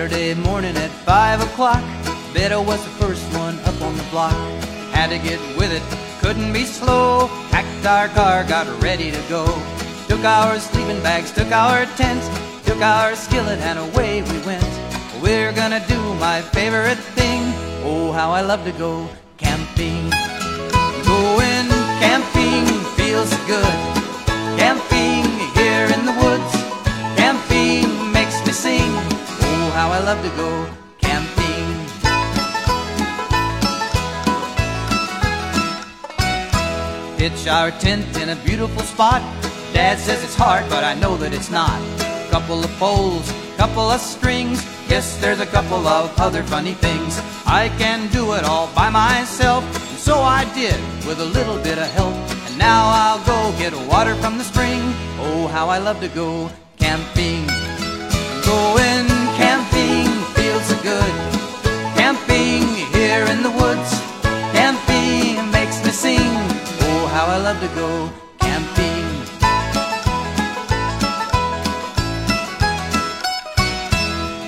Saturday morning at 5 o'clock. Beto was the first one up on the block. Had to get with it, couldn't be slow. Packed our car, got ready to go. Took our sleeping bags, took our tent, took our skillet and away we went. We're gonna do my favorite thing. Oh, how I love to go camping. Going camping feels good. Camping here in the woods. Camping makes me sing. Oh, how I love to go camping. Pitch our tent in a beautiful spot. Dad says it's hard, but I know that it's not. Couple of poles, couple of strings. Yes, there's a couple of other funny things. I can do it all by myself. And so I did, with a little bit of help. And now I'll go get water from the spring. Oh, how I love to go camping. Going camping feels so good. Camping here in the woods. Camping makes me sing. Oh, how I love to go camping.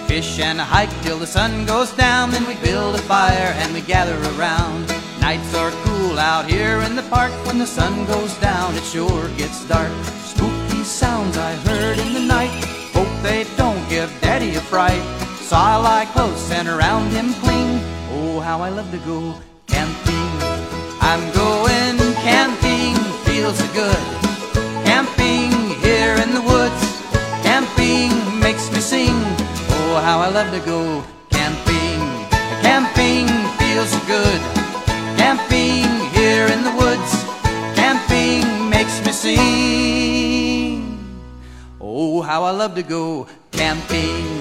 Fish and hike till the sun goes down. Then we build a fire and we gather around. Nights are cool out here in the park. When the sun goes down, it sure gets dark. Spooky sounds I heard in the night. Hope they don't give Daddy a fright. So I lie close and around him cling. Oh, how I love to go camping. I'm going camping, feels so good. Camping here in the woods. Camping makes me sing. Oh, how I love to go camping. Camping feels so good. Camping here in the woods. Camping makes me sing. Oh, how I love to go camping.